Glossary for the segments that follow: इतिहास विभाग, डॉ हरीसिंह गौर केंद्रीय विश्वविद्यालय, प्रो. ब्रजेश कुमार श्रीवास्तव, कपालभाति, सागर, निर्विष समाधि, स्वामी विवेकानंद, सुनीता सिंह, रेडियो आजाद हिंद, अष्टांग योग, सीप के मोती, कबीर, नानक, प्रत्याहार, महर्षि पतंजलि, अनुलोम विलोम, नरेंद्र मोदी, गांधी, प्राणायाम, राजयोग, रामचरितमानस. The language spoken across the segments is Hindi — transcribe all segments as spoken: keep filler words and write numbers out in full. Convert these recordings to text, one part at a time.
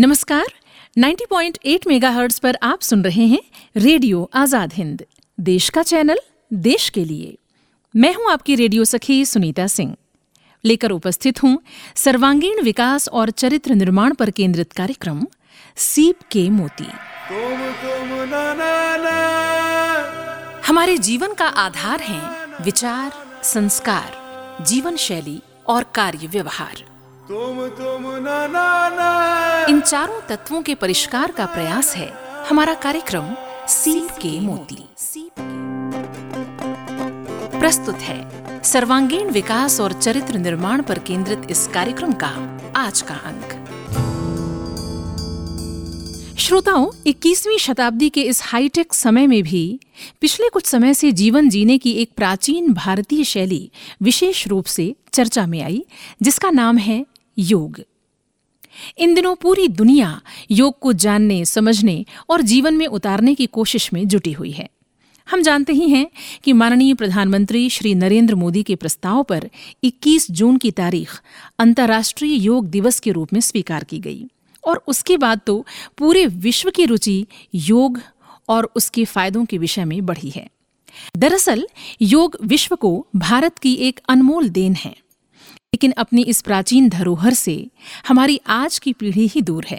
नमस्कार। नब्बे पॉइंट आठ मेगाहर्ट्ज पर आप सुन रहे हैं रेडियो आजाद हिंद, देश का चैनल, देश के लिए। मैं हूं आपकी रेडियो सखी सुनीता सिंह, लेकर उपस्थित हूं सर्वांगीण विकास और चरित्र निर्माण पर केंद्रित कार्यक्रम सीप के मोती। तुम, तुम, ना, ना, ना। हमारे जीवन का आधार हैं विचार, संस्कार, जीवन शैली और कार्य व्यवहार। तुम, तुम, ना, ना, ना। इन चारों तत्वों के परिष्कार का प्रयास है हमारा कार्यक्रम सीप के मोती। प्रस्तुत है सर्वांगीण विकास और चरित्र निर्माण पर केंद्रित इस कार्यक्रम का आज का अंक। श्रोताओं, इक्कीसवीं शताब्दी के इस हाईटेक समय में भी पिछले कुछ समय से जीवन जीने की एक प्राचीन भारतीय शैली विशेष रूप से चर्चा में आई, जिसका नाम है योग। इन दिनों पूरी दुनिया योग को जानने, समझने और जीवन में उतारने की कोशिश में जुटी हुई है। हम जानते ही हैं कि माननीय प्रधानमंत्री श्री नरेंद्र मोदी के प्रस्ताव पर इक्कीस जून की तारीख अंतर्राष्ट्रीय योग दिवस के रूप में स्वीकार की गई, और उसके बाद तो पूरे विश्व की रुचि योग और उसके फायदों के विषय में बढ़ी है। दरअसल योग विश्व को भारत की एक अनमोल देन है, लेकिन अपनी इस प्राचीन धरोहर से हमारी आज की पीढ़ी ही दूर है।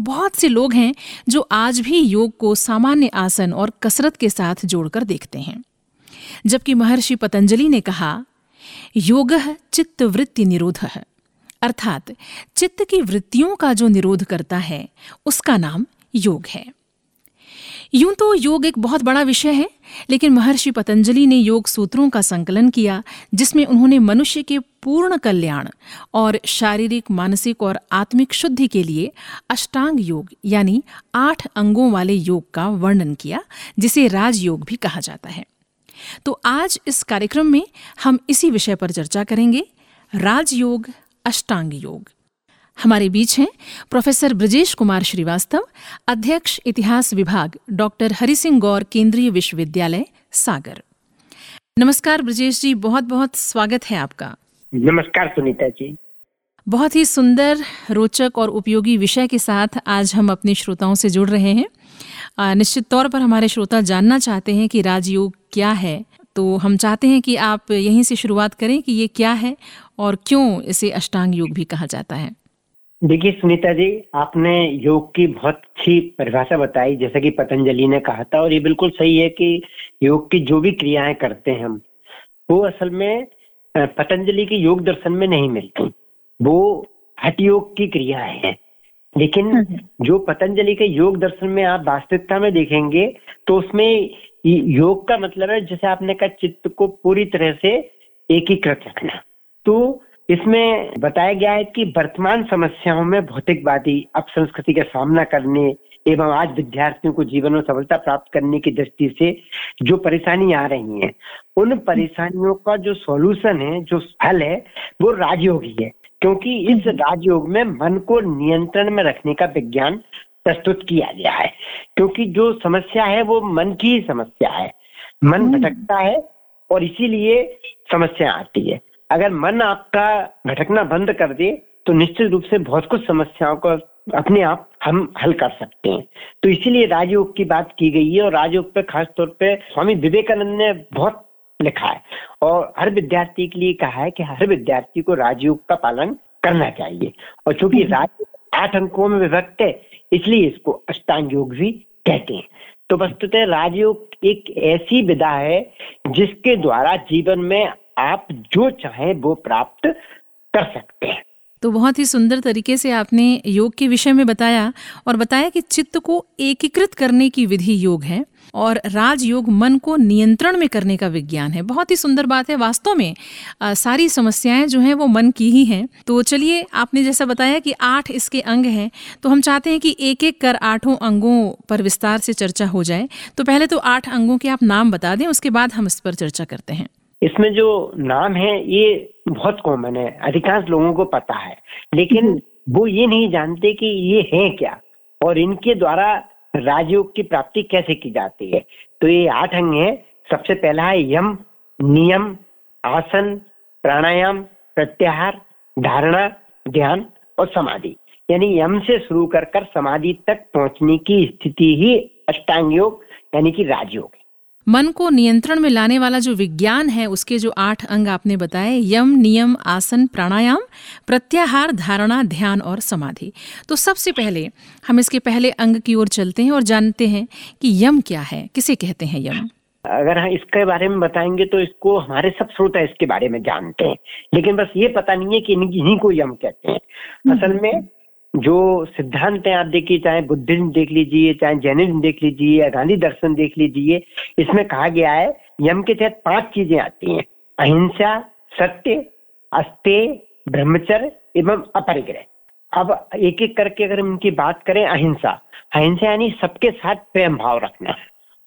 बहुत से लोग हैं जो आज भी योग को सामान्य आसन और कसरत के साथ जोड़कर देखते हैं, जबकि महर्षि पतंजलि ने कहा, योगः चित्त वृत्ति निरोधः, अर्थात चित्त की वृत्तियों का जो निरोध करता है उसका नाम योग है। यूं तो योग एक बहुत बड़ा विषय है, लेकिन महर्षि पतंजलि ने योग सूत्रों का संकलन किया, जिसमें उन्होंने मनुष्य के पूर्ण कल्याण और शारीरिक, मानसिक और आत्मिक शुद्धि के लिए अष्टांग योग यानी आठ अंगों वाले योग का वर्णन किया, जिसे राजयोग भी कहा जाता है। तो आज इस कार्यक्रम में हम इसी विषय पर चर्चा करेंगे, राजयोग, अष्टांग योग। हमारे बीच हैं प्रोफेसर ब्रजेश कुमार श्रीवास्तव, अध्यक्ष इतिहास विभाग, डॉ हरीसिंह गौर केंद्रीय विश्वविद्यालय सागर। नमस्कार ब्रजेश जी, बहुत बहुत स्वागत है आपका। नमस्कार सुनीता जी। बहुत ही सुंदर, रोचक और उपयोगी विषय के साथ आज हम अपने श्रोताओं से जुड़ रहे हैं। निश्चित तौर पर हमारे श्रोता जानना चाहते हैं कि राजयोग क्या है, तो हम चाहते हैं कि आप यहीं से शुरुआत करें कि ये क्या है और क्यों इसे अष्टांग योग भी कहा जाता है। देखिए सुनीता जी, आपने योग की बहुत अच्छी परिभाषा बताई, जैसा कि पतंजलि ने कहा था, और ये बिल्कुल सही है कि योग की जो भी क्रियाएं करते हैं हम, वो असल में पतंजलि के योग दर्शन में नहीं मिलती, वो हठ योग की क्रिया है। लेकिन जो पतंजलि के योग दर्शन में आप वास्तविकता में देखेंगे तो उसमें योग का मतलब है, जैसे आपने कहा, चित्त को पूरी तरह से एकीकृत रखना। तो इसमें बताया गया है कि वर्तमान समस्याओं में भौतिकवादी अपसंस्कृति का सामना करने एवं आज विद्यार्थियों को जीवन में सफलता प्राप्त करने की दृष्टि से जो परेशानी आ रही है, उन परेशानियों का जो सॉल्यूशन है, जो हल है, वो राजयोग ही है, क्योंकि इस राजयोग में मन को नियंत्रण में रखने का विज्ञान प्रस्तुत किया गया है। क्योंकि जो समस्या है वो मन की ही समस्या है, मन भटकता है और इसीलिए समस्या आती है। अगर मन आपका भटकना बंद कर दे तो निश्चित रूप से बहुत कुछ समस्याओं को अपने आप हम हल कर सकते हैं। तो इसीलिए राजयोग की बात की गई है, और राजयोग पे खास तौर पे स्वामी विवेकानंद ने बहुत लिखा है और हर विद्यार्थी के लिए कहा है कि हर विद्यार्थी को राजयोग का पालन करना चाहिए। और चूंकि राजयोग आठ अंकों में विभक्त है, इसलिए इसको अष्टांग योग भी कहते हैं। तो वस्तुतः राजयोग एक ऐसी विधा है जिसके द्वारा जीवन में आप जो चाहे वो प्राप्त कर सकते हैं। तो बहुत ही सुंदर तरीके से आपने योग के विषय में बताया, और बताया कि चित्त को एकीकृत करने की विधि योग है और राजयोग मन को नियंत्रण में करने का विज्ञान है। बहुत ही सुंदर बात है। वास्तव में आ, सारी समस्याएं जो हैं वो मन की ही हैं। तो चलिए, आपने जैसा बताया कि आठ इसके अंग हैं, तो हम चाहते हैं कि एक एक कर आठों अंगों पर विस्तार से चर्चा हो जाए। तो पहले तो आठ अंगों के आप नाम बता दें, उसके बाद हम इस पर चर्चा करते हैं। इसमें जो नाम है ये बहुत कॉमन है, अधिकांश लोगों को पता है, लेकिन वो ये नहीं जानते कि ये है क्या और इनके द्वारा राजयोग की प्राप्ति कैसे की जाती है। तो ये आठ अंग है। सबसे पहला है यम, नियम, आसन, प्राणायाम, प्रत्याहार, धारणा, ध्यान और समाधि। यानी यम से शुरू कर कर समाधि तक पहुंचने की स्थिति ही अष्टांग योग यानी कि राजयोग है। मन को नियंत्रण में लाने वाला जो विज्ञान है उसके जो आठ अंग आपने बताए, यम, नियम, आसन, प्राणायाम, प्रत्याहार, धारणा, ध्यान और समाधि। तो सबसे पहले हम इसके पहले अंग की ओर चलते हैं और जानते हैं कि यम क्या है, किसे कहते हैं यम। अगर हम इसके बारे में बताएंगे तो इसको हमारे सब श्रोता इसके बारे में जानते हैं, लेकिन बस ये पता नहीं है कि इन्हीं को यम कहते हैं। असल में जो सिद्धांत है, आप देखिए, चाहे बुद्धिज्म देख लीजिए, चाहे जैनिज्म देख लीजिए, गांधी दर्शन देख लीजिए, इसमें कहा गया है यम के तहत पांच चीजें आती हैं, अहिंसा, सत्य, अस्तेय, ब्रह्मचर्य एवं अपरिग्रह। अब एक एक करके अगर इनकी बात करें, अहिंसा, अहिंसा यानी सबके साथ प्रेम भाव रखना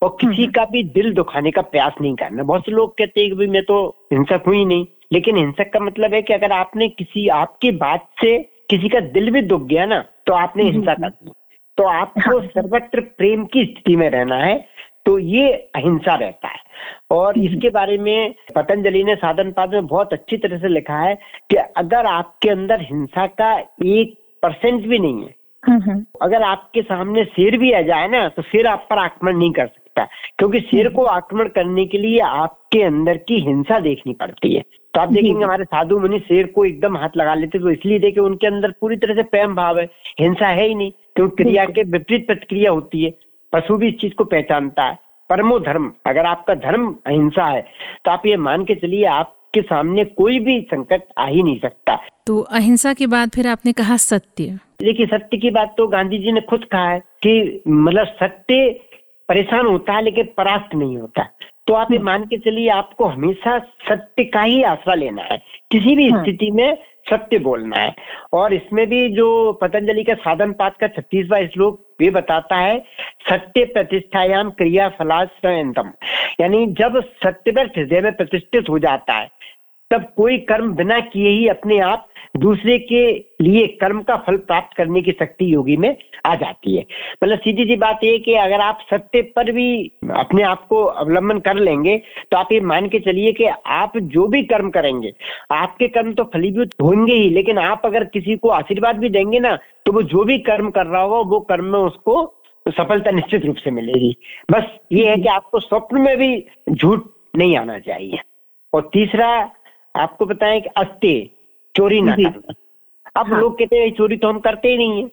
और किसी का भी दिल दुखाने का प्रयास नहीं करना। बहुत से लोग कहते हैं कि मैं तो हिंसक हूं ही नहीं, लेकिन हिंसक का मतलब है कि अगर आपने किसी, आपकी बात से किसी का दिल भी दुख गया ना, तो आपने हिंसा कर दी। तो आपको सर्वत्र प्रेम की स्थिति में रहना है, तो ये अहिंसा रहता है। और इसके बारे में पतंजलि ने साधन पाद में बहुत अच्छी तरह से लिखा है कि अगर आपके अंदर हिंसा का एक परसेंट भी नहीं है, अगर आपके सामने शेर भी आ जाए ना, तो शेर आप पर आक्रमण नहीं कर सकता, क्योंकि शेर को आक्रमण करने के लिए आपके अंदर की हिंसा देखनी पड़ती है। तो आप देखेंगे हमारे साधु मुनि शेर को एकदम हाथ लगा लेते, तो इसलिए देखे उनके अंदर पूरी तरह से प्रेम भाव है, हिंसा है ही नहीं, क्योंकि क्रिया के विपरीत प्रतिक्रिया होती है। पशु भी इस चीज को पहचानता है। परमो धर्म, अगर आपका धर्म अहिंसा है तो आप ये मान के चलिए आपके सामने कोई भी संकट आ ही नहीं सकता। तो अहिंसा के बाद फिर आपने कहा सत्य। देखिए सत्य की बात तो गांधी जी ने खुद कहा है कि मतलब सत्य परेशान होता है लेकिन परास्त नहीं होता। तो आप ये मान के चलिए आपको हमेशा सत्य का ही आसरा लेना है, किसी भी स्थिति में सत्य बोलना है। और इसमें भी जो पतंजलि का साधन पाठ का छत्तीसवां श्लोक भी बताता है, सत्य प्रतिष्ठायाम क्रिया फलाश्रयन्तम, यानी जब सत्य व्यर्थ हृदय में प्रतिष्ठित हो जाता है तब कोई कर्म बिना किए ही अपने आप दूसरे के लिए कर्म का फल प्राप्त करने की शक्ति योगी में आ जाती है। मतलब सीधी सी बात यह कि अगर आप सत्य पर भी अपने आप को अवलंबन कर लेंगे तो आप ये मान के चलिए कि आप जो भी कर्म करेंगे आपके कर्म तो फलीभूत होंगे ही, लेकिन आप अगर किसी को आशीर्वाद भी देंगे ना, तो वो जो भी कर्म कर रहा होगा वो कर्म में उसको सफलता निश्चित रूप से मिलेगी। बस ये है कि आपको स्वप्न में भी झूठ नहीं आना चाहिए। और तीसरा आपको बताएं कि अस्तेय, चोरी ना करना। अब हाँ। लोग कहते हैं चोरी तो हम करते ही नहीं है,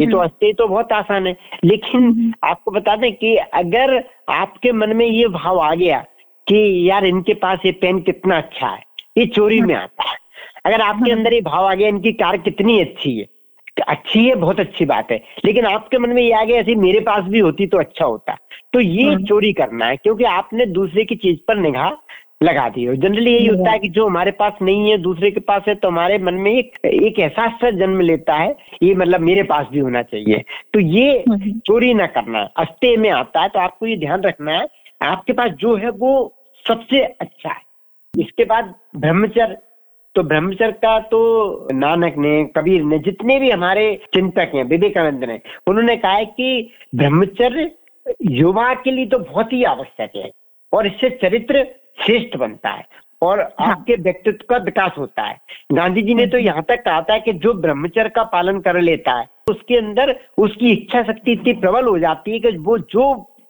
ये तो अस्तेय तो बहुत आसान है, लेकिन आपको बता दें कि अगर आपके मन में ये भाव आ गया कि यार इनके पास ये पेन कितना अच्छा है, ये चोरी में आता है, अगर आपके अंदर ये भाव आ गया इनकी कार कितनी अच्छी है, अच्छी है बहुत अच्छी बात है, लेकिन आपके मन में ये आ गया ऐसी मेरे पास भी होती तो अच्छा होता, तो ये चोरी करना है, क्योंकि आपने दूसरे की चीज पर निगाह लगा दी हो। जनरली यही होता है कि जो हमारे पास नहीं है दूसरे के पास है, तो हमारे मन में एक एक एहसास सा जन्म लेता है, ये मतलब मेरे पास भी होना चाहिए। तो ये चोरी ना करना अस्तेय में आता है। तो आपको ये ध्यान रखना है आपके पास जो है वो सबसे अच्छा है। इसके बाद ब्रह्मचर्य, तो ब्रह्मचर्य का तो नानक ने, कबीर ने, जितने भी हमारे चिंतक हैं, विवेकानंद ने, उन्होंने कहा है कि ब्रह्मचर्य युवा के लिए तो बहुत ही आवश्यक है और इससे चरित्र श्रेष्ठ बनता है और हाँ। आपके व्यक्तित्व का विकास होता है। गांधी जी ने तो यहाँ तक कहा था कि जो ब्रह्मचर्य का पालन कर लेता है उसके अंदर उसकी इच्छा शक्ति इतनी प्रबल हो जाती है कि वो जो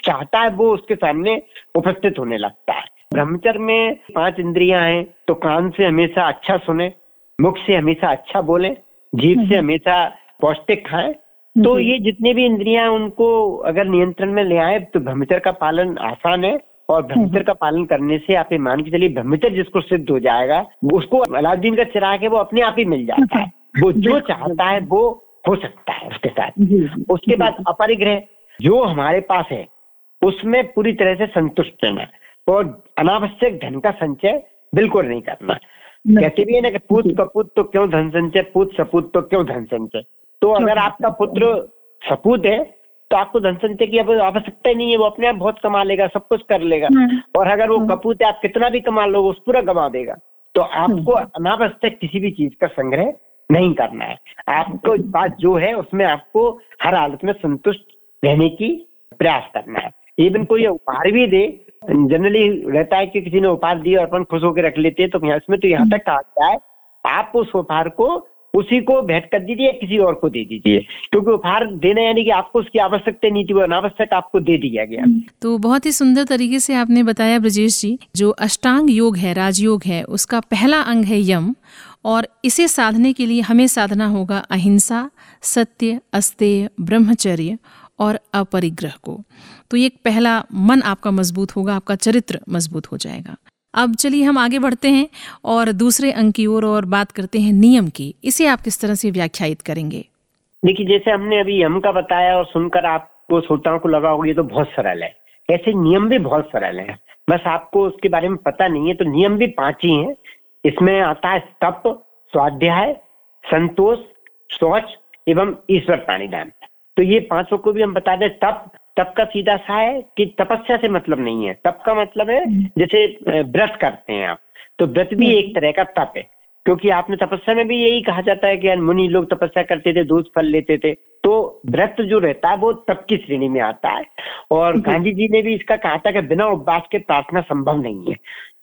चाहता है वो उसके सामने उपस्थित होने लगता है। ब्रह्मचर्य में पांच इंद्रियां हैं, तो कान से हमेशा अच्छा सुने, मुख से हमेशा अच्छा बोले, जीभ से हमेशा पौष्टिक खाएं। तो ये जितने भी इंद्रियां उनको अगर नियंत्रण में ले आए तो ब्रह्मचर्य का पालन आसान है। और ब्रह्मचर्य का पालन करने से आप ये मान के चलिए ब्रह्मचर्य जिसको सिद्ध हो जाएगा उसको अलाउद्दीन का चिराग है वो अपने आप ही मिल जाता है, वो जो चाहता है वो हो सकता है उसके साथ। उसके बाद अपरिग्रह, जो हमारे पास है उसमें पूरी तरह से संतुष्ट रहना और अनावश्यक धन का संचय बिल्कुल नहीं करना। कहते भी है ना कि पूत कपूत तो क्यों धन संचय, पूत सपूत तो क्यों धन संचय। तो अगर आपका पुत्र सपूत है तो आपको धन संचय की आवश्यकता ही नहीं है, वो अपने आप बहुत कमा लेगा, सब कुछ कर लेगा। और अगर वो कपूत है आप कितना भी कमा लोगे उस पूरा गवा देगा। तो आपको अनावश्यक किसी भी चीज का संग्रह नहीं करना है। आपको बात जो है उसमें आपको हर हालत में संतुष्ट रहने की प्रयास करना है। इवन कोई उपहार भी दे, जनरली रहता है कि किसी ने उपहार दिया और अपन खुश होकर रख लेते हैं, तो इसमें तो यहाँ तक कहा जाए आप उस उपहार को उसी को भेंट कर दीजिए, किसी और को दे दीजिए, क्योंकि उपहार देना यानी कि आपको उसकी आवश्यकता नहीं थी, वो अनावश्यक आपको दे दिया गया। तो बहुत ही सुंदर तरीके से आपने बताया ब्रजेश जी, जो अष्टांग योग है, राजयोग है, उसका पहला अंग है यम, और इसे साधने के लिए हमें साधना होगा अहिंसा, सत्य, अस्तेय, ब्रह्मचर्य और अपरिग्रह को। तो ये पहला मन आपका मजबूत होगा, आपका चरित्र मजबूत हो जाएगा। अब चलिए हम आगे बढ़ते हैं और दूसरे अंग की ओर और, और बात करते हैं नियम की। इसे आप किस तरह से व्याख्यायित करेंगे? देखिए, जैसे हमने अभी हम का बताया और सुनकर आपको श्रोताओं को लगा होगा ये तो बहुत सरल है, ऐसे नियम भी बहुत सरल है, बस आपको उसके बारे में पता नहीं है। तो नियम भी पांच ही हैं। इसमें आता है तप, स्वाध्याय, संतोष, शौच एवं ईश्वर प्रणिधान। तो ये पांचों को भी हम बता दें। तप तप का सीधा सा है कि तपस्या से मतलब नहीं है। तप का मतलब है जैसे व्रत करते हैं आप, तो व्रत भी एक तरह का तप है, क्योंकि आपने तपस्या में भी यही कहा जाता है कि मुनि लोग तपस्या करते थे, दूध फल लेते थे। तो व्रत जो रहता है वो तप की श्रेणी में आता है। और गांधी जी ने भी इसका कहा था कि बिना उपवास के प्रार्थना संभव नहीं है।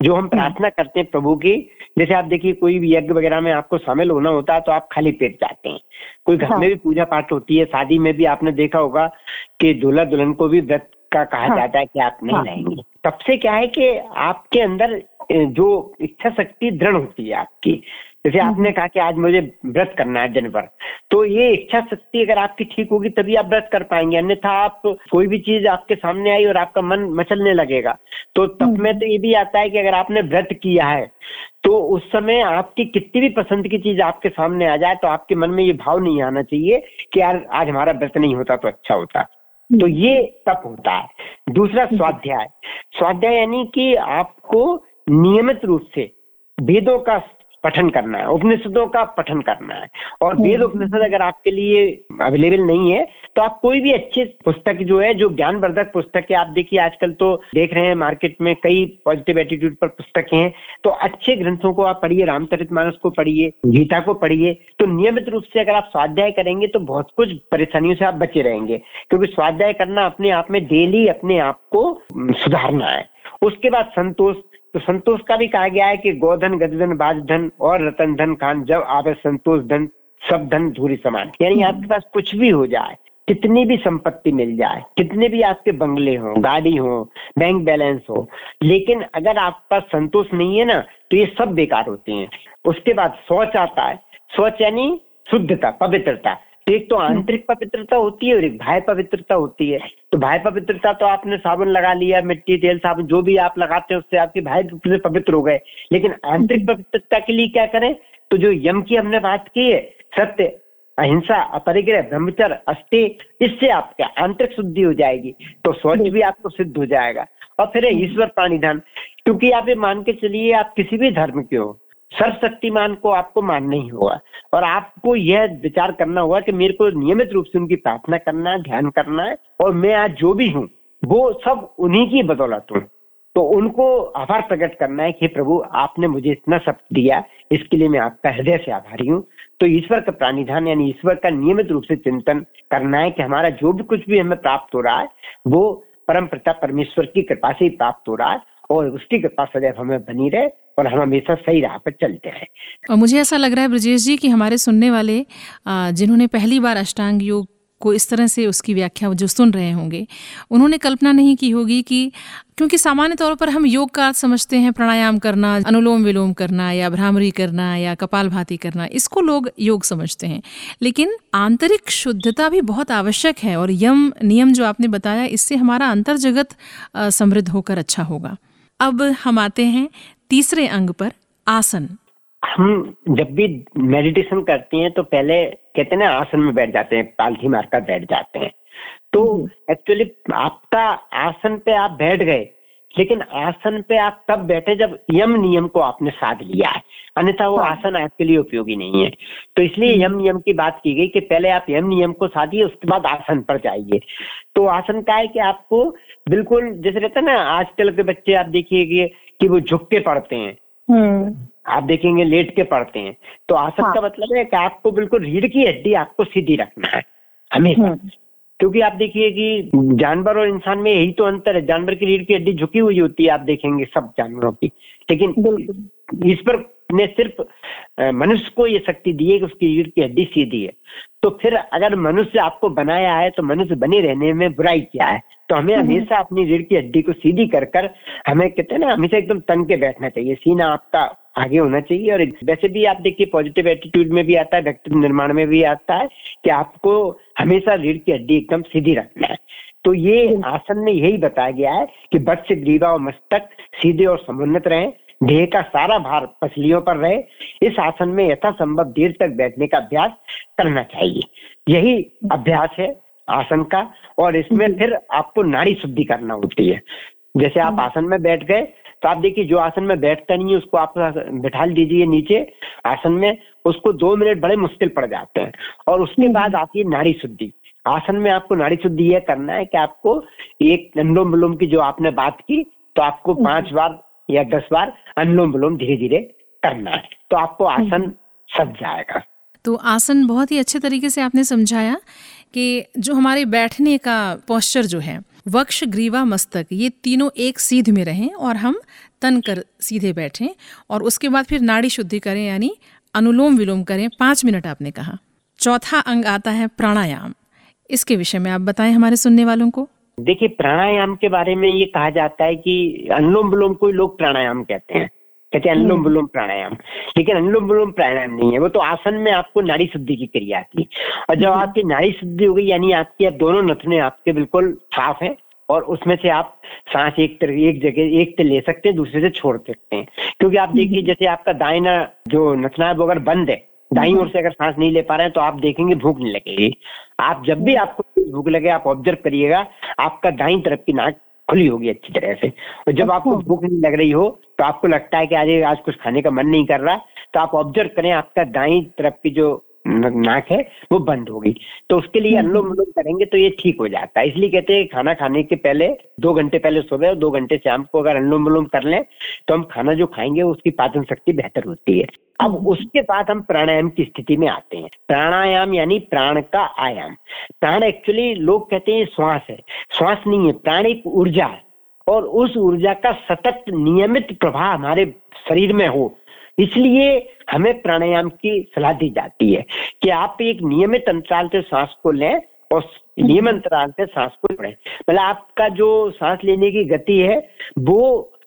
जो हम प्रार्थना करते हैं प्रभु की, जैसे आप देखिए कोई भी यज्ञ वगैरह में आपको शामिल होना होता है तो आप खाली पेट जाते हैं। कोई घर में भी पूजा पाठ होती है, शादी में भी आपने देखा होगा कि दूल्हा दुल्हन को भी व्रत का कहा जाता है कि आप नहीं रहेंगे। तब से क्या है कि आपके अंदर जो इच्छा शक्ति दृढ़ होती है आपकी, जैसे आपने कहा कि आज मुझे व्रत करना है दिन भर, तो ये इच्छा शक्ति अगर आपकी ठीक होगी तभी आप व्रत कर पाएंगे, अन्यथा आप कोई भी चीज आपके सामने आई और आपका मन मचलने लगेगा। तो तब में तो ये भी आता है कि अगर आपने व्रत किया है तो उस समय आपकी कितनी भी पसंद की चीज आपके सामने आ जाए तो आपके मन में ये भाव नहीं आना चाहिए कि यार आज हमारा व्रत नहीं होता तो अच्छा होता। तो ये तप होता है। दूसरा स्वाध्याय, स्वाध्याय यानी कि आपको नियमित रूप से वेदों का पठन करना है, उपनिषदों का पठन करना है। और वेद उपनिषद अगर आपके लिए अवेलेबल नहीं है तो आप कोई भी अच्छी पुस्तक जो है, जो ज्ञानवर्धक पुस्तक है, आप देखिए आजकल तो देख रहे हैं मार्केट में कई पॉजिटिव एटीट्यूड पर पुस्तकें हैं, तो अच्छे ग्रंथों को आप पढ़िए, रामचरितमानस को पढ़िए, गीता को पढ़िए। तो नियमित रूप से अगर आप स्वाध्याय करेंगे तो बहुत कुछ परेशानियों से आप बचे रहेंगे, क्योंकि स्वाध्याय करना अपने आप में डेली अपने आप को सुधारना है। उसके बाद संतोष, तो संतोष का भी कहा गया है कि गोधन, गजधन, बाजधन और रतन धन खान जब आवे संतोष धन, सब धन धूरी समान। यानी आपके पास कुछ भी हो जाए, कितनी भी संपत्ति मिल जाए, कितने भी आपके बंगले हो, गाड़ी हो, बैंक बैलेंस हो, लेकिन अगर आपके पास संतोष नहीं है ना तो ये सब बेकार होते हैं। उसके बाद शौच आता है। शौच यानी शुद्धता, पवित्रता। एक तो आंतरिक पवित्रता होती है और एक बाह्य पवित्रता होती है। तो बाह्य पवित्रता तो आपने साबुन लगा लिया, मिट्टी, तेल, साबुन जो भी आप लगाते हैं उससे आपके बाह्य पवित्र हो गए, लेकिन आंतरिक पवित्रता के लिए क्या करें? तो जो यम की हमने बात की है, सत्य, अहिंसा, अपरिग्रह, ब्रह्मचर्य, अस्तेय, इससे आपका आंतरिक शुद्धि हो जाएगी, तो शौच भी आपको सिद्ध हो जाएगा। और फिर ईश्वर प्रणिधान, क्योंकि आप ये मान के चलिए आप किसी भी धर्म के हो, सर्वशक्तिमान को आपको मानना ही होगा और आपको यह विचार करना होगा कि मेरे को नियमित रूप से उनकी प्रार्थना करना है, ध्यान करना है और मैं आज जो भी हूँ वो सब उन्हीं की बदौलत हूँ। तो उनको आभार प्रकट करना है कि प्रभु आपने मुझे इतना सब दिया, इसके लिए मैं आपका हृदय से आभारी हूँ। तो ईश्वर का प्रणिधान यानी ईश्वर का नियमित रूप से चिंतन करना है कि हमारा जो भी कुछ भी हमें प्राप्त हो रहा है वो परम पिता परमेश्वर की कृपा से ही प्राप्त हो रहा है और उसकी कृपा सदैव हमें बनी रहे और हम हमेशा सही राह पर चलते हैं। और मुझे ऐसा लग रहा है ब्रजेश जी कि हमारे सुनने वाले जिन्होंने पहली बार अष्टांग योग को इस तरह से उसकी व्याख्या जो सुन रहे होंगे उन्होंने कल्पना नहीं की होगी कि, क्योंकि सामान्य तौर पर हम योग का समझते हैं प्राणायाम करना, अनुलोम विलोम करना या भ्रामरी करना या कपालभाति करना, इसको लोग योग समझते हैं, लेकिन आंतरिक शुद्धता भी बहुत आवश्यक है। और यम नियम जो आपने बताया इससे हमारा अंतर जगत समृद्ध होकर अच्छा होगा। अब हम आते हैं तीसरे अंग पर, आसन। हम जब भी मेडिटेशन करते हैं तो पहले कहते हैं ना आसन में बैठ जाते हैं, पालथी मारकर बैठ जाते हैं। तो एक्चुअली आपका आसन पे आप बैठ गए, लेकिन आसन पे आप तब बैठे जब यम नियम को आपने साध लिया है, अन्यथा वो आसन आपके लिए उपयोगी नहीं है। तो इसलिए यम नियम की बात की गई कि पहले आप यम नियम को साधिए, उसके बाद आसन पर जाइए। तो आसन का है कि आपको बिल्कुल जैसे रहता है ना, आजकल के बच्चे आप देखिए कि वो झुक के पढ़ते हैं, आप देखेंगे लेट के पढ़ते हैं। तो आसन का मतलब है कि आपको बिल्कुल रीढ़ की हड्डी आपको सीधी रखना है हमेशा, क्योंकि आप देखिए कि जानवर और इंसान में यही तो अंतर है। जानवर की रीढ़ की हड्डी झुकी हुई होती है, आप देखेंगे सब जानवरों की, लेकिन इस पर ने सिर्फ मनुष्य को ये शक्ति दी है कि उसकी रीढ़ की हड्डी सीधी है, तो फिर अगर मनुष्य आपको बनाया है तो मनुष्य बने रहने में बुराई क्या है। तो हमें हमेशा अपनी रीढ़ की हड्डी को सीधी कर कर हमें कहते हैं ना हमेशा एकदम तन के बैठना चाहिए, सीना आपका आगे होना चाहिए। और वैसे भी आप देखिए पॉजिटिव एटीट्यूड में भी आता है, व्यक्तित्व निर्माण में भी आता है कि आपको हमेशा रीढ़ की हड्डी एकदम सीधी रखना है। तो ये आसन में यही बताया गया है कि वक्ष ग्रीवा और मस्तक सीधे और समुन्नत रहें, देह का सारा भार पसलियों पर रहे। इस आसन में यथासंभव देर तक बैठने का अभ्यास करना चाहिए, यही अभ्यास है आसन का। और इसमें फिर आपको नाड़ी शुद्धि करना होती है। जैसे आप आसन में बैठ गए तो आप देखिए जो आसन में बैठता नहीं है उसको आप बिठा दीजिए नीचे आसन में, उसको दो मिनट बड़े मुश्किल पड़ जाते हैं। और उसके बाद आती है नाड़ी शुद्धि। आसन में आपको नाड़ी शुद्धि यह करना है कि आपको एक अनुलोम विलोम की जो आपने बात की, तो आपको पांच बार या दस बार अनुलोम विलोम धीरे धीरे करना है, तो आपको आसन सब जाएगा। तो आसन बहुत ही अच्छे तरीके से आपने समझाया कि जो हमारे बैठने का पोस्चर जो है वक्ष ग्रीवा मस्तक ये तीनों एक सीध में रहें और हम तन कर सीधे बैठें, और उसके बाद फिर नाड़ी शुद्धि करें यानी अनुलोम विलोम करें पाँच मिनट आपने कहा। चौथा अंग आता है प्राणायाम, इसके विषय में आप बताएं हमारे सुनने वालों को। देखिए प्राणायाम के बारे में ये कहा जाता है कि अनुलोम विलोम को लोग प्राणायाम कहते हैं, कहते हैं अनुलोम विलोम प्राणायाम, लेकिन अनुलोम विलोम प्राणायाम नहीं है वो। तो आसन में आपको नाड़ी शुद्धि की क्रिया आती है, और जब आपकी नाड़ी शुद्धि हो गई यानी आपकी आप दोनों नथने आपके बिल्कुल साफ हैं और उसमें से आप सांस एक तरफ एक जगह एक से ले सकते हैं दूसरे से छोड़ सकते हैं। क्योंकि आप देखिए जैसे आपका दाहिना जो नथना है वो अगर बंद है, दाईं ओर से अगर सांस नहीं ले पा रहे हैं तो आप देखेंगे भूख नहीं लगेगी। आप जब भी आपको भूख लगे आप ऑब्जर्व करिएगा आपका दाईं तरफ की नाक खुली होगी अच्छी तरह से, और जब आपको भूख नहीं लग रही हो तो आपको लगता है कि आज आज कुछ खाने का मन नहीं कर रहा, तो आप ऑब्जर्व करें आपका दाईं तरफ की जो नाक है वो बंद होगी। तो उसके लिए अनुलोम विलोम करेंगे तो ये ठीक हो जाता है। इसलिए कहते हैं खाना खाने के पहले दो घंटे पहले सुबह और दो घंटे शाम को अगर अनुलोम विलोम कर लें तो हम खाना जो खाएंगे उसकी पाचन शक्ति बेहतर होती है। अब उसके बाद हम प्राणायाम की स्थिति में आते हैं। प्राणायाम यानी प्राण का आयाम। प्राण एक्चुअली लोग कहते हैं श्वास है, श्वास नहीं है। प्राण एक ऊर्जा है और उस ऊर्जा का सतत नियमित प्रवाह हमारे शरीर में हो, इसलिए हमें प्राणायाम की सलाह दी जाती है कि आप एक नियमित अंतराल से सांस को लें और नियमित अंतराल से सांस को छोड़ें। मतलब आपका जो सांस लेने की गति है वो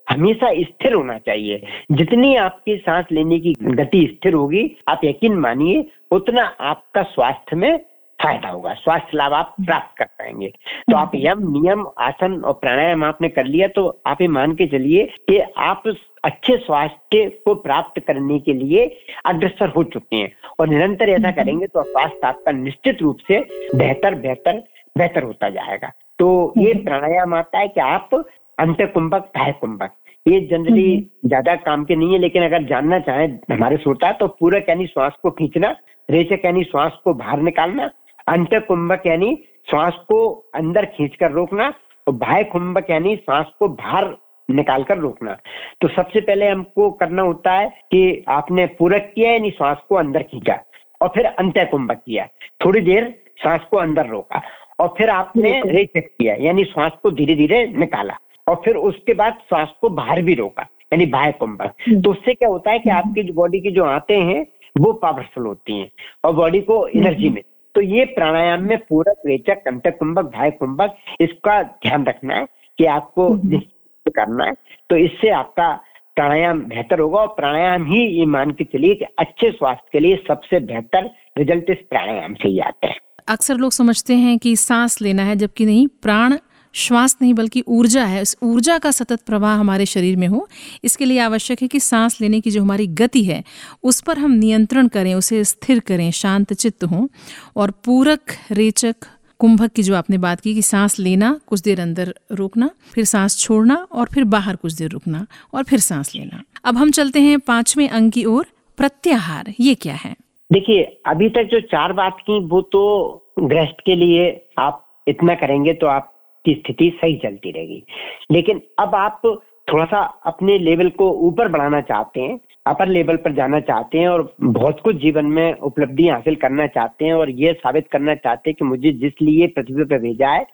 हमेशा स्थिर होना चाहिए। जितनी आपकी सांस लेने की गति स्थिर होगी आप यकीन मानिए उतना आपका स्वास्थ्य में फायदा होगा, स्वास्थ्य लाभ आप प्राप्त कर पाएंगे। तो आप यम नियम आसन और प्राणायाम आपने कर लिया तो आप ये मान के चलिए कि आप अच्छे स्वास्थ्य को प्राप्त करने के लिए अग्रसर हो चुके हैं, और निरंतर ऐसा करेंगे तो स्वास्थ्य आपका निश्चित रूप से बेहतर बेहतर बेहतर होता जाएगा। तो ये प्राणायाम आता है कि आप अंतर कुंभक बाह्य कुंभक ये जनरली ज्यादा काम के नहीं है, लेकिन अगर जानना चाहे हमारे श्रोता तो पूरक यानी श्वास को खींचना, रेचक यानी श्वास को बाहर निकालना, अंतर कुंभक यानी श्वास को अंदर खींच कर रोकना और बाह्य कुंभक यानी श्वास को बाहर निकाल कर रोकना। तो सबसे पहले हमको करना होता है कि आपने पूरक किया यानी श्वास को अंदर खींचा, और फिर अंतर कुंभक किया, थोड़ी देर श्वास को अंदर रोका, और फिर आपने रेचक किया यानी श्वास को धीरे धीरे निकाला, और फिर उसके बाद श्वास को बाहर भी रोका यानी बाह्य कुंभक। तो उससे क्या होता है कि आपकी बॉडी की जो आंतें हैं वो पावरफुल होती हैं और बॉडी को एनर्जी मिलती है। तो ये प्राणायाम में पूरक रेचक अंतर कुंभक बाह्य कुंभक इसका ध्यान रखना है कि आपको करना है, तो इससे आपका प्राणायाम बेहतर होगा। और प्राणायाम ही ये मान के चलिए कि अच्छे स्वास्थ्य के लिए सबसे बेहतर रिजल्ट इस प्राणायाम से ही आता है। अक्सर लोग समझते हैं कि सांस लेना है, जबकि नहीं, प्राण श्वास नहीं बल्कि ऊर्जा है। इस ऊर्जा का सतत प्रवाह हमारे शरीर में हो, इसके लिए आवश्यक है कि सांस लेने की जो हमारी गति है उस पर हम नियंत्रण करें, उसे स्थिर करें, शांत चित्त हों। और पूरक रेचक कुंभक की जो आपने बात की कि सांस लेना कुछ देर अंदर रोकना, फिर सांस छोड़ना और फिर बाहर कुछ देर रुकना और फिर सांस लेना। अब हम चलते हैं पांचवें अंग की ओर, प्रत्याहार। ये क्या है? देखिए अभी तक जो चार बात की वो तो ग्रस्त के लिए आप इतना करेंगे तो आपकी स्थिति सही चलती रहेगी, लेकिन अब आप थोड़ा सा अपने लेवल को ऊपर बढ़ाना चाहते हैं, अपर लेवल पर जाना चाहते हैं और बहुत कुछ जीवन में उपलब्धि हासिल करना चाहते हैं और ये साबित करना चाहते हैं कि मुझे जिस लिए पृथ्वी पर भेजा है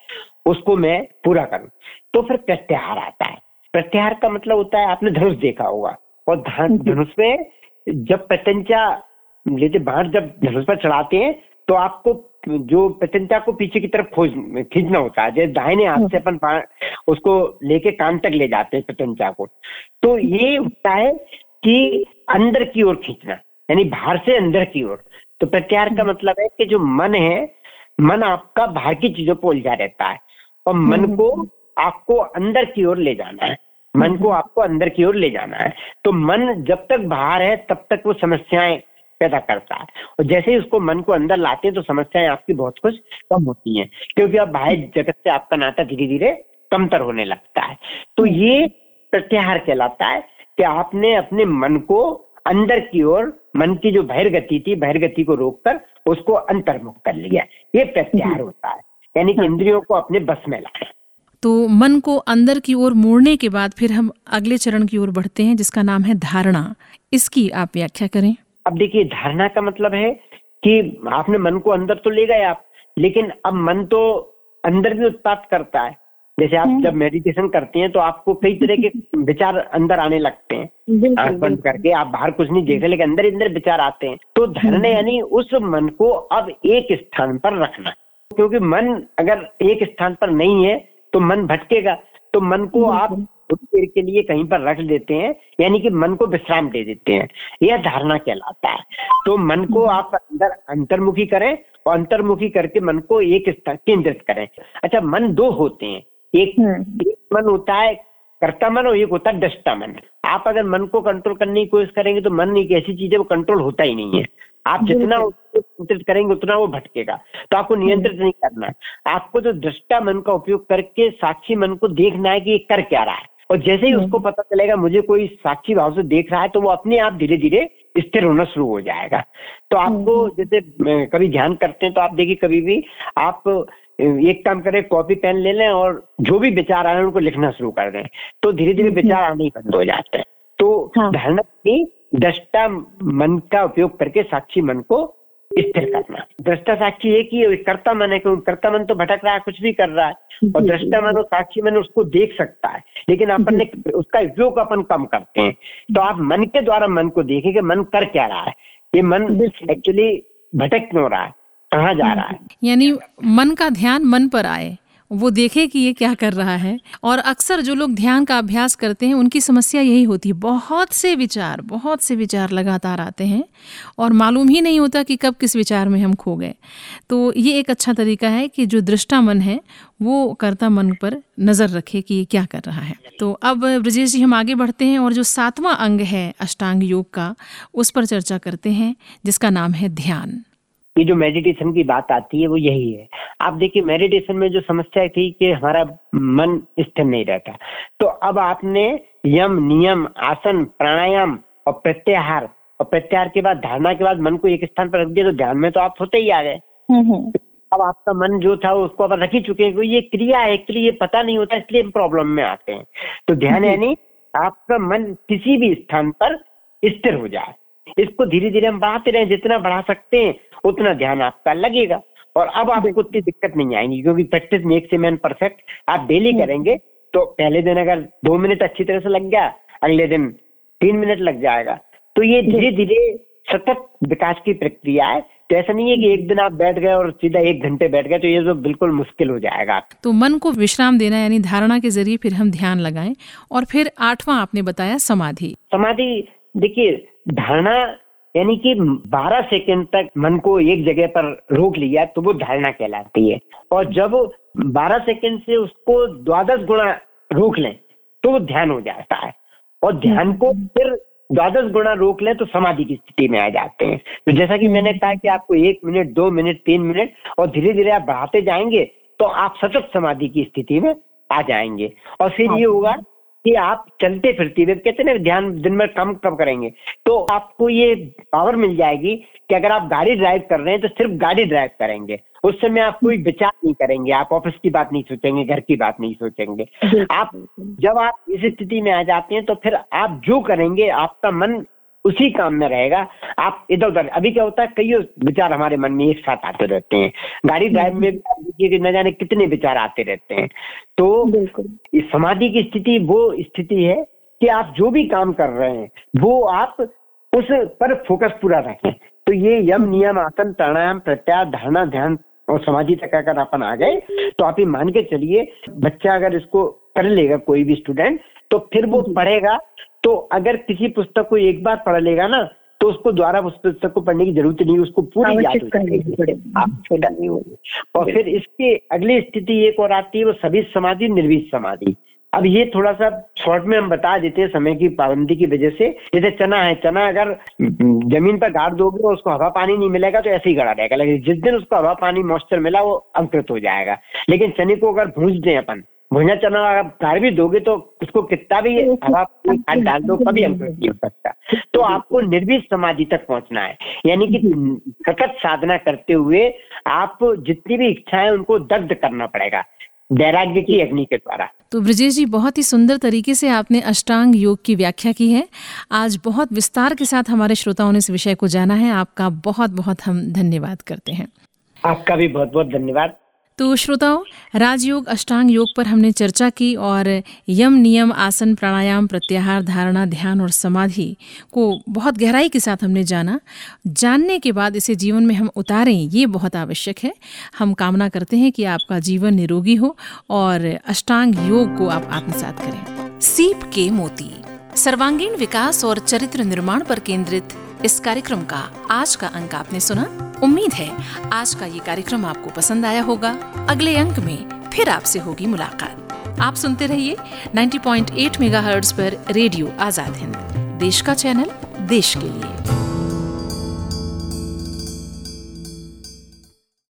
उसको मैं पूरा करूं, तो फिर प्रत्याहार आता है। प्रत्याहार का मतलब होता है, आपने धनुष देखा होगा और धनुष में जब पतंजा जैसे बाहर जब धनुष पर चढ़ाते हैं तो आपको जो पतंजा को पीछे की तरफ खोज खींचना होता है, जैसे दाहिने हाथ से अपन उसको लेके कान तक ले जाते हैं पतंजा को, तो ये होता है कि अंदर की ओर खींचना, यानी बाहर से अंदर की ओर। तो प्रत्याहार का मतलब है कि जो मन है, मन आपका बाहर की चीजों पर उलझा रहता है और मन को आपको अंदर की ओर ले जाना है, मन को आपको अंदर की ओर ले जाना है। तो मन जब तक बाहर है तब तक वो समस्याएं पैदा करता है, और जैसे ही उसको मन को अंदर लाते हैं तो समस्याएं आपकी बहुत कुछ कम होती हैं, क्योंकि आप बाहर जगत से आपका नाता धीरे धीरे कमतर होने लगता है। तो ये प्रत्याहार कहलाता है कि आपने अपने मन को अंदर की ओर, मन की जो बहिर्गति थी, बहिर्गति को रोककर उसको अंतर्मुख कर लिया, ये प्रत्याहार होता है, यानी कि इंद्रियों को अपने बस में लाना। तो मन को अंदर की ओर मोड़ने के बाद फिर हम अगले चरण की ओर बढ़ते हैं जिसका नाम है धारणा, इसकी आप व्याख्या करें। अब देखिए, धारणा का मतलब है कि आपने मन को अंदर तो ले गए आप, लेकिन अब मन तो अंदर भी उत्पात करता है। जैसे आप जब मेडिटेशन करते हैं तो आपको कई तरह के विचार अंदर आने लगते हैं, आंख बंद करके आप बाहर कुछ नहीं देखे लेकिन अंदर अंदर विचार आते हैं। तो धारणा यानी उस मन को अब एक स्थान पर रखना, क्योंकि मन अगर एक स्थान पर नहीं है तो मन भटकेगा। तो मन को आप कुछ देर के लिए कहीं पर रख देते हैं, यानी कि मन को विश्राम दे देते हैं, यह धारणा कहलाता है। तो मन को आप अंदर अंतर्मुखी करें और अंतर्मुखी करके मन को एक स्थान केंद्रित करें। अच्छा, मन दो होते हैं, एक, एक मन होता है कर्ता मन और एक होता है दृष्टा मन। आप अगर मन को कंट्रोल करने की कोशिश करेंगे तो मन एक ऐसी चीज है वो कंट्रोल होता ही नहीं है। आप जितना उसको नियंत्रित करेंगे उतना वो भटकेगा, तो आपको नियंत्रित नहीं करना। आपको जो दृष्टा मन का उपयोग करके साक्षी मन को देखना है कि ये कर क्या रहा है, और जैसे ही उसको पता चलेगा मुझे कोई साक्षी भाव से देख रहा है तो वो अपने आप धीरे धीरे स्थिर होना शुरू हो जाएगा। तो आपको जैसे कभी ध्यान करते हैं तो आप देखिए, कभी भी आप एक काम करें, कॉपी पेन ले लें और जो भी विचार आए उनको लिखना शुरू कर दें, तो धीरे धीरे विचार आने ही बंद हो जाते हैं। तो धारणा की दृष्टा मन का उपयोग करके साक्षी मन को स्थिर करना। दृष्टा साक्षी है कि कर्ता मन है, क्योंकि कर्ता मन तो भटक रहा है, कुछ भी कर रहा है, और दृष्टा मन और साक्षी मन उसको देख सकता है, लेकिन अपन उसका उपयोग अपन कम करते हैं। तो आप मन के द्वारा मन को देखें कि मन कर क्या रहा है, ये मन एक्चुअली भटक क्यों रहा है, कहाँ जा रहा है। यानी मन का ध्यान मन पर आए, वो देखे कि ये क्या कर रहा है। और अक्सर जो लोग ध्यान का अभ्यास करते हैं उनकी समस्या यही होती है, बहुत से विचार बहुत से विचार लगातार आते हैं और मालूम ही नहीं होता कि कब किस विचार में हम खो गए। तो ये एक अच्छा तरीका है कि जो दृष्टा मन है वो कर्ता मन पर नज़र रखे कि ये क्या कर रहा है। तो अब ब्रजेश जी, हम आगे बढ़ते हैं और जो सातवां अंग है अष्टांग योग का, उस पर चर्चा करते हैं जिसका नाम है ध्यान। ये जो मेडिटेशन की बात आती है वो यही है। आप देखिए, मेडिटेशन में जो समस्या थी कि हमारा मन स्थिर नहीं रहता, तो अब आपने यम नियम आसन प्राणायाम और प्रत्याहार, और प्रत्याहार के बाद धारणा के बाद मन को एक स्थान पर रख दिया, तो ध्यान में तो आप होते ही आ गए। अब आपका मन जो था उसको आप रख ही चुके हैं, ये क्रिया है एक्चुअली, ये पता नहीं होता, इसलिए हम प्रॉब्लम में आते हैं। तो ध्यान यानी आपका मन किसी भी स्थान पर स्थिर हो जाए, इसको धीरे धीरे हम बढ़ाते रहे, जितना बढ़ा सकते हैं उतना ध्यान आपका लगेगा, और अब आपको इतनी दिक्कत नहीं आएगी, क्योंकि प्रैक्टिस मेक्स मैन परफेक्ट। आप डेली करेंगे तो पहले दिन अगर दो मिनट अच्छी तरह से लग गया, अगले दिन तीन मिनट लग जाएगा। तो ये धीरे धीरे सतत विकास की प्रक्रिया है। तो ऐसा नहीं है कि एक दिन आप बैठ गए और सीधा एक घंटे बैठ गए, तो ये तो बिल्कुल मुश्किल हो जाएगा। तो मन को विश्राम देना यानी धारणा के जरिए फिर हम ध्यान लगाएं। और फिर आठवां आपने बताया समाधि। समाधि देखिए, धारणा यानी कि बारह सेकंड तक मन को एक जगह पर रोक लिया तो वो धारणा कहलाती है, और जब बारह सेकंड से उसको द्वादश गुणा रोक लें तो वो ध्यान हो जाता है, और ध्यान को फिर द्वादश गुणा रोक लें तो समाधि की स्थिति में आ जाते हैं। तो जैसा कि मैंने कहा कि आपको एक मिनट, दो मिनट, तीन मिनट और धीरे धीरे आप बढ़ाते जाएंगे तो आप सतत समाधि की स्थिति में आ जाएंगे। और फिर ये होगा कि आप चलते फिरते हुए, कहते हैं ध्यान दिन में कम कम करेंगे, तो आपको ये पावर मिल जाएगी कि अगर आप गाड़ी ड्राइव कर रहे हैं तो सिर्फ गाड़ी ड्राइव करेंगे, उस समय आप कोई विचार नहीं करेंगे, आप ऑफिस की बात नहीं सोचेंगे, घर की बात नहीं सोचेंगे। आप जब आप इस स्थिति में आ जाते हैं तो फिर आप जो करेंगे आपका मन उसी काम में रहेगा, आप इधर उधर। अभी क्या होता है, कई विचार हमारे मन में एक साथ आते रहते हैं, गाड़ी ड्राइव में न जाने कितने विचार आते रहते हैं। तो इस समाधि की स्थिति वो स्थिति है कि आप जो भी काम कर रहे हैं वो आप उस पर फोकस पूरा रखें। तो ये यम नियम आसन प्राणायाम प्रत्याहार धारणा ध्यान और समाधि तक अगर अपन आ गए तो आप ये मान के चलिए बच्चा अगर इसको कर लेगा कोई भी स्टूडेंट तो फिर वो पढ़ेगा। तो अगर किसी पुस्तक को एक बार पढ़ लेगा ना तो उसको द्वारा उस पुस्तक को पढ़ने की जरूरत नहीं, उसको पूरी याद हो जाएगी। और फिर इसके अगली स्थिति एक और आती है वो सभी समाधि निर्विष समाधि। अब ये थोड़ा सा शॉर्ट में हम बता देते हैं समय की पाबंदी की वजह से। जैसे चना है, चना अगर जमीन पर गाड़ दोगे और उसको हवा पानी नहीं मिलेगा तो ऐसे ही गड़ा रहेगा, लेकिन जिस दिन उसको हवा पानी मॉइस्चर मिला वो अंकुरित हो जाएगा। लेकिन चने को अगर भूंज दें अपन, भुना चना अगर गाड़ भी दोगे तो उसको कितना भी हवा पानी डाल दो कभी अंकुरित नहीं हो सकता। तो आपको निर्विष समाधि तक पहुंचना है, यानी कि सतत साधना करते हुए आप जितनी भी इच्छाएं उनको दग्ध करना पड़ेगा वैराग्य की अग्नि के द्वारा। तो ब्रजेश जी, बहुत ही सुंदर तरीके से आपने अष्टांग योग की व्याख्या की है। आज बहुत विस्तार के साथ हमारे श्रोताओं ने इस विषय को जाना है। आपका बहुत बहुत हम धन्यवाद करते हैं। आपका भी बहुत बहुत धन्यवाद। तो श्रोताओं, राजयोग अष्टांग योग पर हमने चर्चा की और यम नियम आसन प्राणायाम प्रत्याहार धारणा ध्यान और समाधि को बहुत गहराई के साथ हमने जाना। जानने के बाद इसे जीवन में हम उतारें, ये बहुत आवश्यक है। हम कामना करते हैं कि आपका जीवन निरोगी हो और अष्टांग योग को आप आत्मसात करें। सीप के मोती, सर्वांगीण विकास और चरित्र निर्माण पर केंद्रित इस कार्यक्रम का आज का अंक आपने सुना। उम्मीद है आज का ये कार्यक्रम आपको पसंद आया होगा। अगले अंक में फिर आपसे होगी मुलाकात। आप सुनते रहिए नब्बे पॉइंट आठ मेगाहर्ट्ज़ पर रेडियो आजाद हिंद, देश का चैनल, देश के लिए।